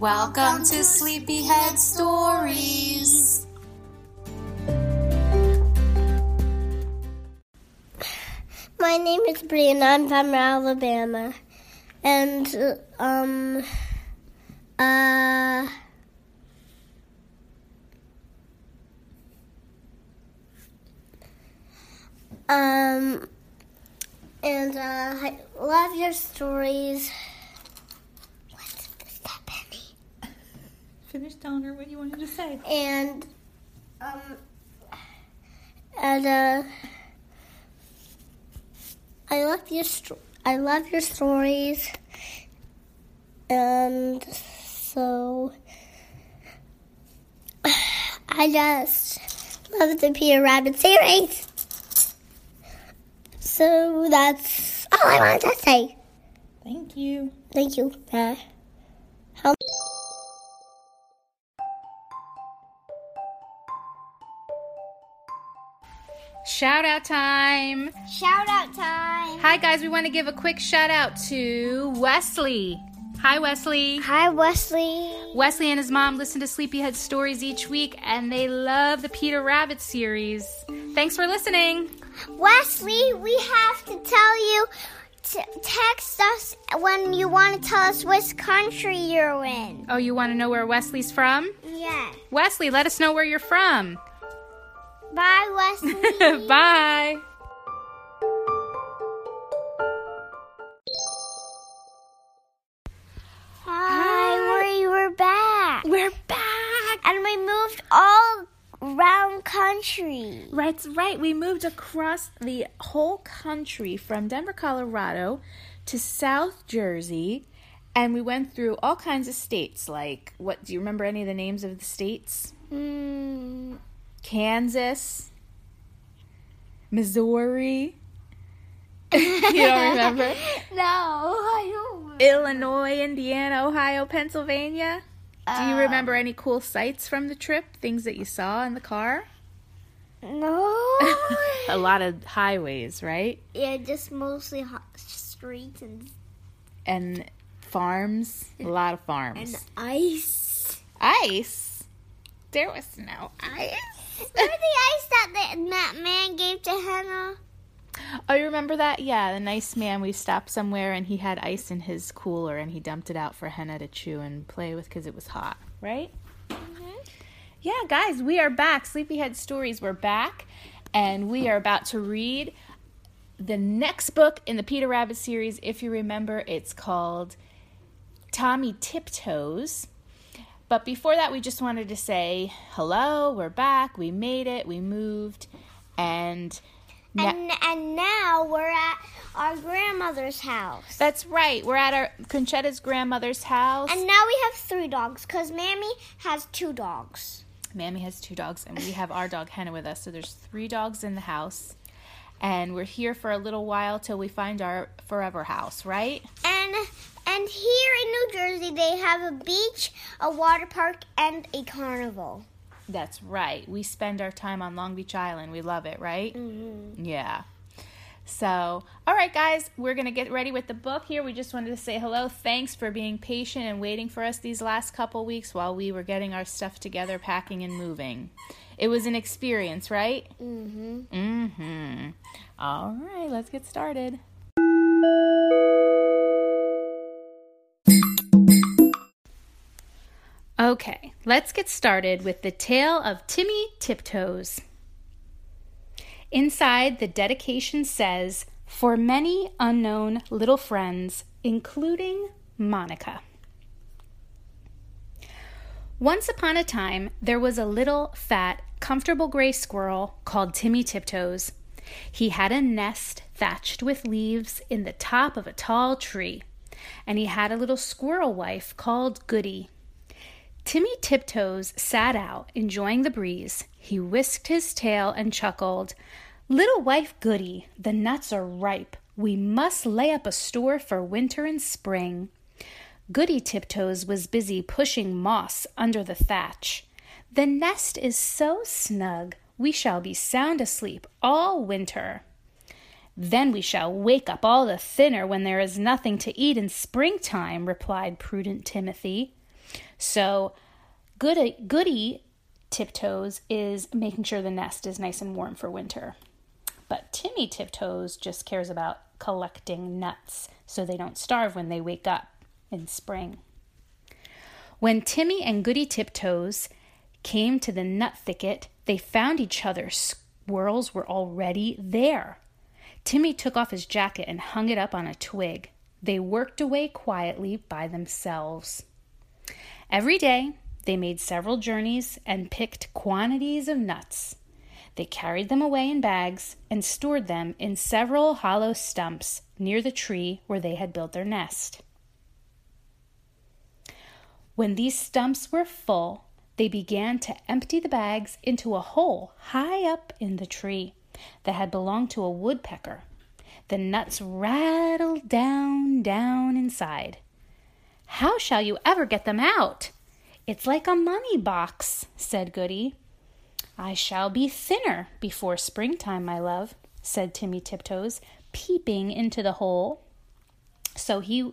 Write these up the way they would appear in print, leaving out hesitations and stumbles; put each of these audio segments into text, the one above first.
Welcome to Sleepyhead Stories. My name is Bree and I'm from Alabama. And I love your stories. Finished telling her what you wanted to say. And, I love your stories, and so I just love the Peter Rabbit series. So that's all I wanted to say. Thank you. Shout out time. Hi guys, we want to give a quick shout out to Wesley. Hi Wesley. Wesley and his mom listen to Sleepyhead Stories each week and they love the Peter Rabbit series. Thanks for listening. Wesley, we have to tell you to text us when you want to tell us which country you're in. Oh, you want to know where Wesley's from? Yeah. Wesley, let us know where you're from. Bye, Wesley. Bye. Hi, we're back. We're back. And we moved all around country. That's right. We moved across the whole country from Denver, Colorado to South Jersey. And we went through all kinds of states. Like, what? Do you remember any of the names of the states? Kansas, Missouri, you don't remember? No, I don't remember. Illinois, Indiana, Ohio, Pennsylvania. Do you remember any cool sights from the trip? Things that you saw in the car? No. A lot of highways, right? Yeah, just mostly streets and farms, a lot of farms. And ice. Ice? There was no ice. Remember the ice that man gave to Hannah? Oh, you remember that? Yeah, the nice man. We stopped somewhere and he had ice in his cooler and he dumped it out for Hannah to chew and play with because it was hot, right? Mm-hmm. Yeah, guys, we are back. Sleepyhead Stories, we're back. And we are about to read the next book in the Peter Rabbit series. If you remember, it's called Tommy Tiptoes. But before that, we just wanted to say, hello, we're back, we made it, we moved, and now we're at our grandmother's house. That's right, we're at our Conchetta's grandmother's house. And now we have 3 dogs, because Mammy has 2 dogs. Mammy has 2 dogs, and we have our dog, Hannah, with us, so there's 3 dogs in the house. And we're here for a little while till we find our forever house, right? And here in New Jersey, they have a beach, a water park, and a carnival. That's right. We spend our time on Long Beach Island. We love it, right? Mm-hmm. Yeah. So, all right, guys, we're going to get ready with the book here. We just wanted to say hello. Thanks for being patient and waiting for us these last couple weeks while we were getting our stuff together, packing and moving. It was an experience, right? Mm-hmm. Mm-hmm. All right, let's get started. Okay, let's get started with the tale of Timmy Tiptoes. Inside, the dedication says, "For many unknown little friends, including Monica." Once upon a time, there was a little, fat, comfortable gray squirrel called Timmy Tiptoes. He had a nest thatched with leaves in the top of a tall tree, and he had a little squirrel wife called Goody. Timmy Tiptoes sat out, enjoying the breeze. He whisked his tail and chuckled. "Little wife Goody, the nuts are ripe. We must lay up a store for winter and spring." Goody Tiptoes was busy pushing moss under the thatch. "The nest is so snug, we shall be sound asleep all winter. Then we shall wake up all the thinner when there is nothing to eat in springtime," replied prudent Timothy. So Goody Tiptoes is making sure the nest is nice and warm for winter. But Timmy Tiptoes just cares about collecting nuts so they don't starve when they wake up in spring. When Timmy and Goody Tiptoes came to the nut thicket, they found each other. Squirrels were already there. Timmy took off his jacket and hung it up on a twig. They worked away quietly by themselves. Every day, they made several journeys and picked quantities of nuts. They carried them away in bags and stored them in several hollow stumps near the tree where they had built their nest. When these stumps were full, they began to empty the bags into a hole high up in the tree that had belonged to a woodpecker. The nuts rattled down inside. "How shall you ever get them out? It's like a money box," said Goody. "I shall be thinner before springtime, my love," said Timmy Tiptoes, peeping into the hole. So he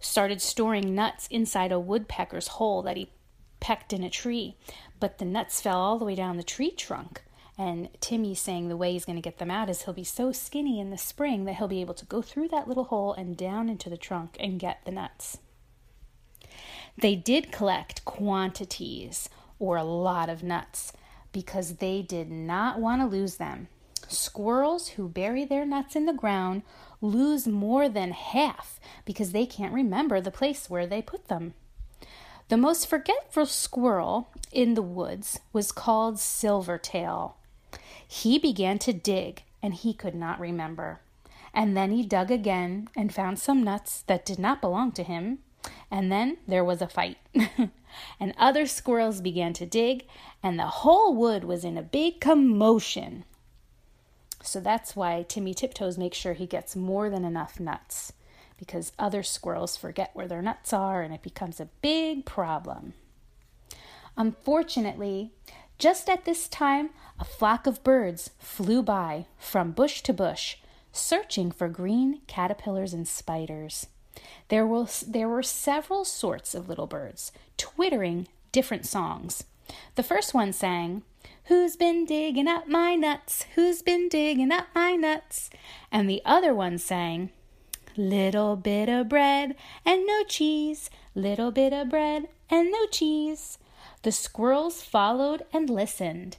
started storing nuts inside a woodpecker's hole that he pecked in a tree. But the nuts fell all the way down the tree trunk. And Timmy's saying the way he's going to get them out is he'll be so skinny in the spring that he'll be able to go through that little hole and down into the trunk and get the nuts. They did collect quantities, or a lot of nuts, because they did not want to lose them. Squirrels who bury their nuts in the ground lose more than half because they can't remember the place where they put them. The most forgetful squirrel in the woods was called Silvertail. He began to dig, and he could not remember. And then he dug again and found some nuts that did not belong to him. And then there was a fight. And other squirrels began to dig, and the whole wood was in a big commotion. So that's why Timmy Tiptoes makes sure he gets more than enough nuts, because other squirrels forget where their nuts are, and it becomes a big problem. Unfortunately, just at this time, a flock of birds flew by from bush to bush, searching for green caterpillars and spiders. There were several sorts of little birds, twittering different songs. The first one sang, "Who's been digging up my nuts? Who's been digging up my nuts?" And the other one sang, "Little bit of bread and no cheese, little bit of bread and no cheese." The squirrels followed and listened.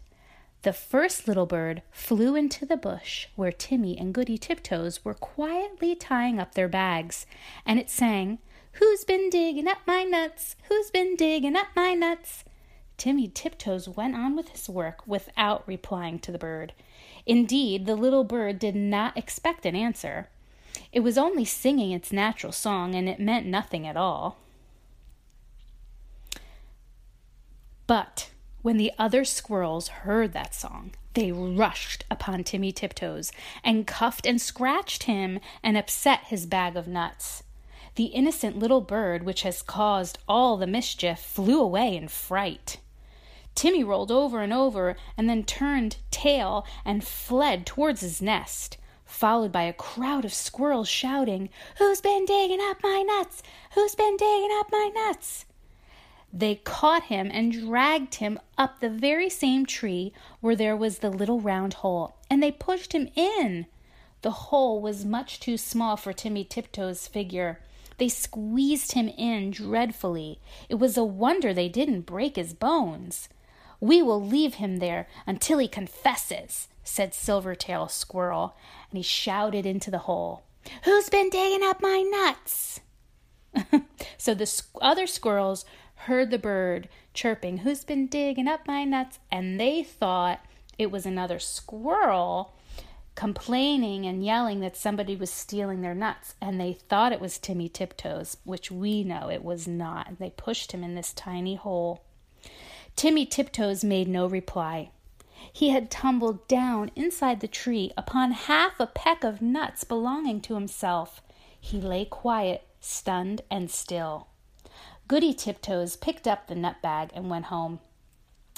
The first little bird flew into the bush where Timmy and Goody Tiptoes were quietly tying up their bags, and it sang, "Who's been digging up my nuts? Who's been digging up my nuts?" Timmy Tiptoes went on with his work without replying to the bird. Indeed, the little bird did not expect an answer. It was only singing its natural song, and it meant nothing at all. But when the other squirrels heard that song, they rushed upon Timmy Tiptoes and cuffed and scratched him and upset his bag of nuts. The innocent little bird, which has caused all the mischief, flew away in fright. Timmy rolled over and over and then turned tail and fled towards his nest, followed by a crowd of squirrels shouting, "Who's been digging up my nuts? Who's been digging up my nuts?" They caught him and dragged him up the very same tree where there was the little round hole, and they pushed him in. The hole was much too small for Timmy Tiptoes' figure. They squeezed him in dreadfully. It was a wonder they didn't break his bones. "We will leave him there until he confesses," said Silvertail Squirrel, and he shouted into the hole, "Who's been digging up my nuts?" So the other squirrels heard the bird chirping, "Who's been digging up my nuts?" and they thought it was another squirrel complaining and yelling that somebody was stealing their nuts, and they thought it was Timmy Tiptoes, which we know it was not. They pushed him in this tiny hole. Timmy Tiptoes made no reply. He had tumbled down inside the tree upon half a peck of nuts belonging to himself. He lay quiet, stunned and still. Goody Tiptoes picked up the nut bag and went home.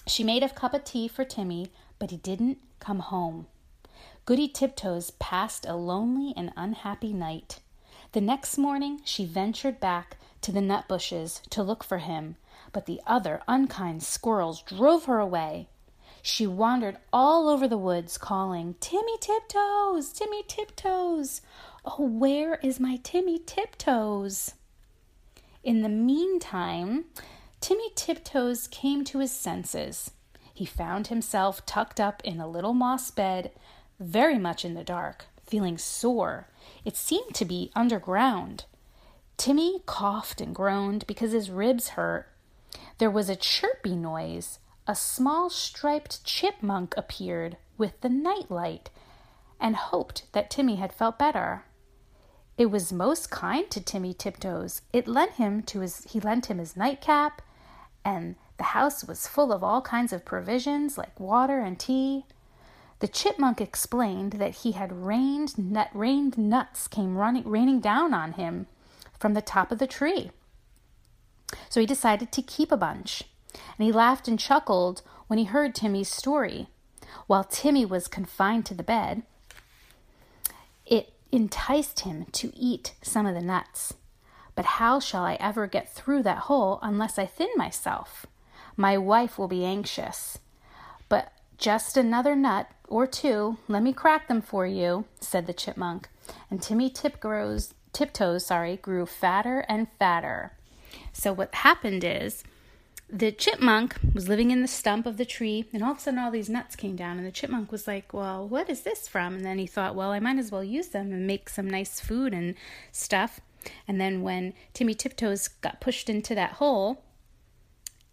She made a cup of tea for Timmy, but he didn't come home. Goody Tiptoes passed a lonely and unhappy night. The next morning she ventured back to the nut bushes to look for him, but the other unkind squirrels drove her away. She wandered all over the woods calling, "Timmy Tiptoes! Timmy Tiptoes! Oh, where is my Timmy Tiptoes?" In the meantime, Timmy Tiptoes came to his senses. He found himself tucked up in a little moss bed, very much in the dark, feeling sore. It seemed to be underground. Timmy coughed and groaned because his ribs hurt. There was a chirpy noise. A small striped chipmunk appeared with the nightlight and hoped that Timmy had felt better. It was most kind to Timmy Tiptoes. He lent him his nightcap, and the house was full of all kinds of provisions like water and tea. The chipmunk explained that he had rained nuts came raining down on him from the top of the tree. So he decided to keep a bunch. And he laughed and chuckled when he heard Timmy's story. While Timmy was confined to the bed, it enticed him to eat some of the nuts. "But how shall I ever get through that hole unless I thin myself? My wife will be anxious. But just another nut or two, let me crack them for you," said the chipmunk. And Timmy Tiptoes grew fatter and fatter. So what happened is, the chipmunk was living in the stump of the tree, and all of a sudden all these nuts came down, and the chipmunk was like, "Well, what is this from?" And then he thought, well, I might as well use them and make some nice food and stuff. And then when Timmy Tiptoes got pushed into that hole,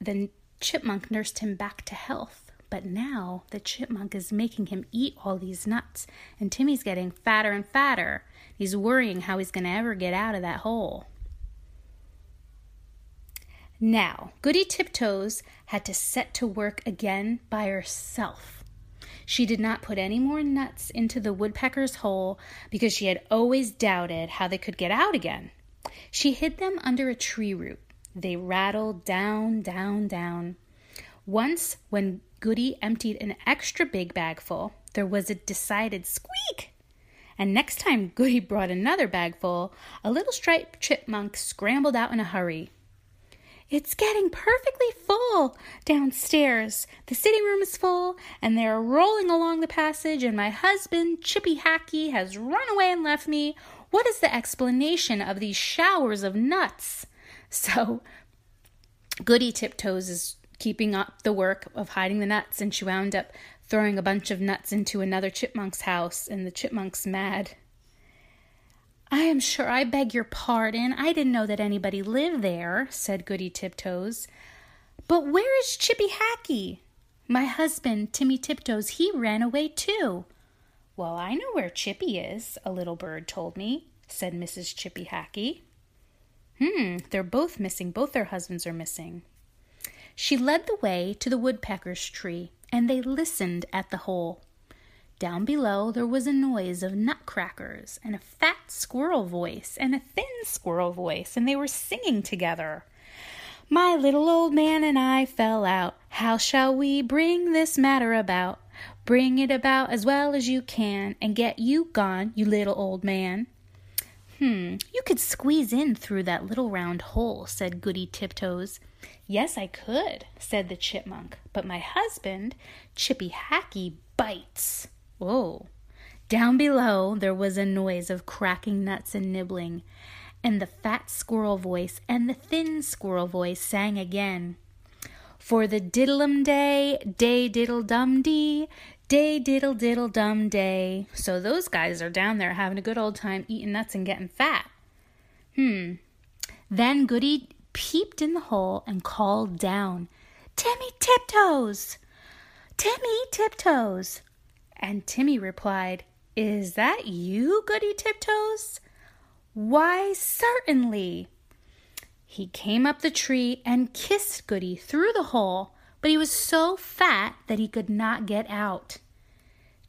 the chipmunk nursed him back to health. But now the chipmunk is making him eat all these nuts, and Timmy's getting fatter and fatter. He's worrying how he's going to ever get out of that hole. Now, Goody Tiptoes had to set to work again by herself. She did not put any more nuts into the woodpecker's hole because she had always doubted how they could get out again. She hid them under a tree root. They rattled down, down, down. Once, when Goody emptied an extra big bag full, there was a decided squeak. And next time Goody brought another bag full, a little striped chipmunk scrambled out in a hurry. "It's getting perfectly full downstairs. The sitting room is full, and they are rolling along the passage, and my husband, Chippy Hackee, has run away and left me. What is the explanation of these showers of nuts?" So Goody Tiptoes is keeping up the work of hiding the nuts, and she wound up throwing a bunch of nuts into another chipmunk's house, and the chipmunk's mad. "I am sure I beg your pardon. I didn't know that anybody lived there," said Goody Tiptoes. "But where is Chippy Hackee? My husband, Timmy Tiptoes, he ran away too." "Well, I know where Chippy is, a little bird told me," said Mrs. Chippy Hackee. "They're both missing. Both their husbands are missing." She led the way to the woodpecker's tree, and they listened at the hole. Down below, there was a noise of nutcrackers and a fat squirrel voice and a thin squirrel voice, and they were singing together. "My little old man and I fell out. How shall we bring this matter about? Bring it about as well as you can and get you gone, you little old man." "You could squeeze in through that little round hole," said Goody Tiptoes. "Yes, I could," said the chipmunk, "but my husband, Chippy Hackee, bites." Whoa. Down below, there was a noise of cracking nuts and nibbling, and the fat squirrel voice and the thin squirrel voice sang again. "For the diddlum day, day diddle dum dee, day diddle diddle dum day." So those guys are down there having a good old time eating nuts and getting fat. Then Goody peeped in the hole and called down, "Timmy Tiptoes! Timmy Tiptoes!" And Timmy replied, Is that you, Goody Tiptoes? Why, certainly. He came up the tree and kissed Goody through the hole, but he was so fat that he could not get out.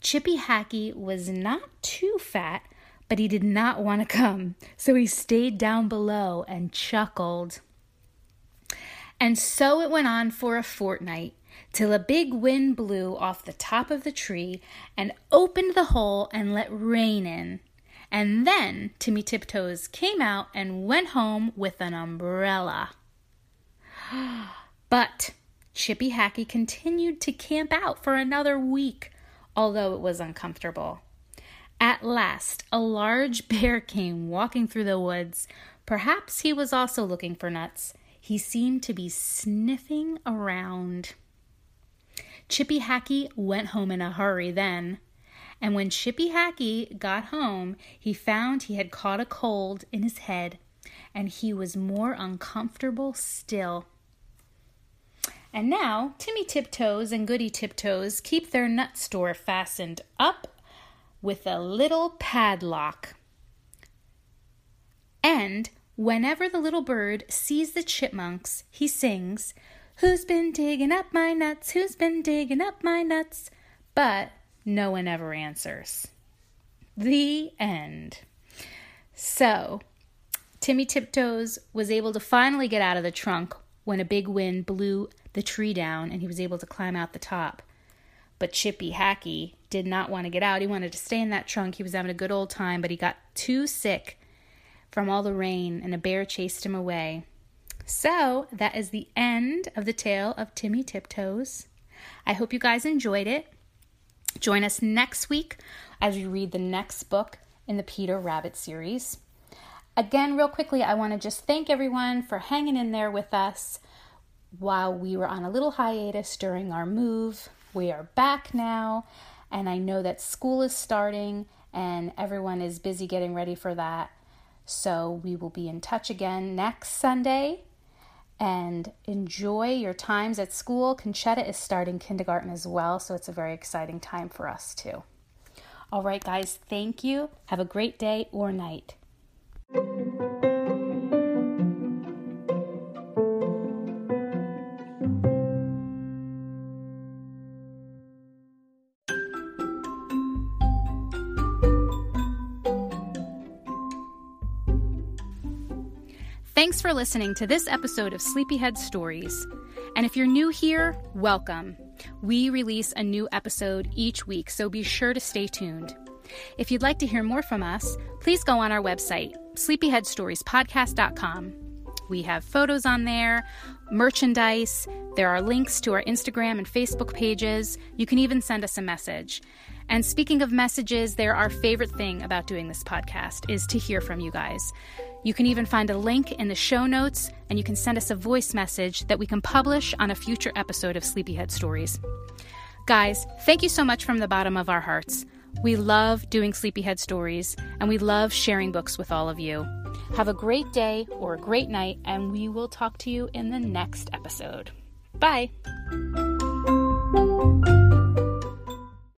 Chippy Hackee was not too fat, but he did not want to come, so he stayed down below and chuckled. And so it went on for a fortnight, till a big wind blew off the top of the tree and opened the hole and let rain in. And then Timmy Tiptoes came out and went home with an umbrella. But Chippy Hackee continued to camp out for another week, although it was uncomfortable. At last, a large bear came walking through the woods. Perhaps he was also looking for nuts. He seemed to be sniffing around. Chippy Hackee went home in a hurry then. And when Chippy Hackee got home, he found he had caught a cold in his head, and he was more uncomfortable still. And now, Timmy Tiptoes and Goody Tiptoes keep their nut store fastened up with a little padlock. And whenever the little bird sees the chipmunks, he sings, "Who's been digging up my nuts? Who's been digging up my nuts?" But no one ever answers. The end. So, Timmy Tiptoes was able to finally get out of the trunk when a big wind blew the tree down and he was able to climb out the top. But Chippy Hackee did not want to get out. He wanted to stay in that trunk. He was having a good old time, but he got too sick from all the rain and a bear chased him away. So, that is the end of the tale of Timmy Tiptoes. I hope you guys enjoyed it. Join us next week as we read the next book in the Peter Rabbit series. Again, real quickly, I want to just thank everyone for hanging in there with us while we were on a little hiatus during our move. We are back now, and I know that school is starting and everyone is busy getting ready for that. So we will be in touch again next Sunday. And enjoy your times at school. Conchetta is starting kindergarten as well, so it's a very exciting time for us too. All right, guys, thank you. Have a great day or night. Thanks for listening to this episode of Sleepyhead Stories. And if you're new here, welcome. We release a new episode each week, so be sure to stay tuned. If you'd like to hear more from us, please go on our website, sleepyheadstoriespodcast.com. We have photos on there, merchandise, there are links to our Instagram and Facebook pages. You can even send us a message. And speaking of messages, they're our favorite thing about doing this podcast is to hear from you guys. You can even find a link in the show notes, and you can send us a voice message that we can publish on a future episode of Sleepyhead Stories. Guys, thank you so much from the bottom of our hearts. We love doing Sleepyhead Stories, and we love sharing books with all of you. Have a great day or a great night, and we will talk to you in the next episode. Bye!